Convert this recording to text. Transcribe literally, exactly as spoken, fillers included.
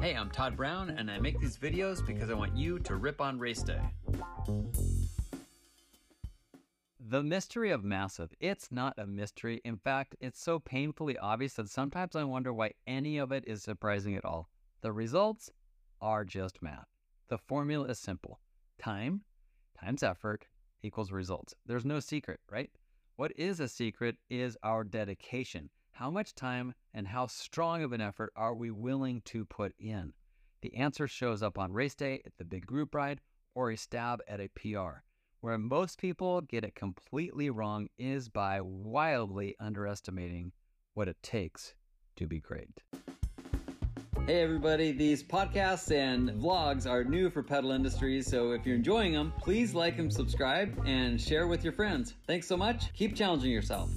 Hey, I'm Todd Brown, and I make these videos because I want you to rip on race day. The mystery of massive. It's not a mystery. In fact, it's so painfully obvious that sometimes I wonder why any of it is surprising at all. The results are just math. The formula is simple. Time times effort equals results. There's no secret, right? What is a secret is our dedication. How much time and how strong of an effort are we willing to put in? The answer shows up on race day, at the big group ride, or a stab at a P R. Where most people get it completely wrong is by wildly underestimating what it takes to be great. Hey everybody, these podcasts and vlogs are new for Pedal Industries, so if you're enjoying them, please like and subscribe and share with your friends. Thanks so much. Keep challenging yourself.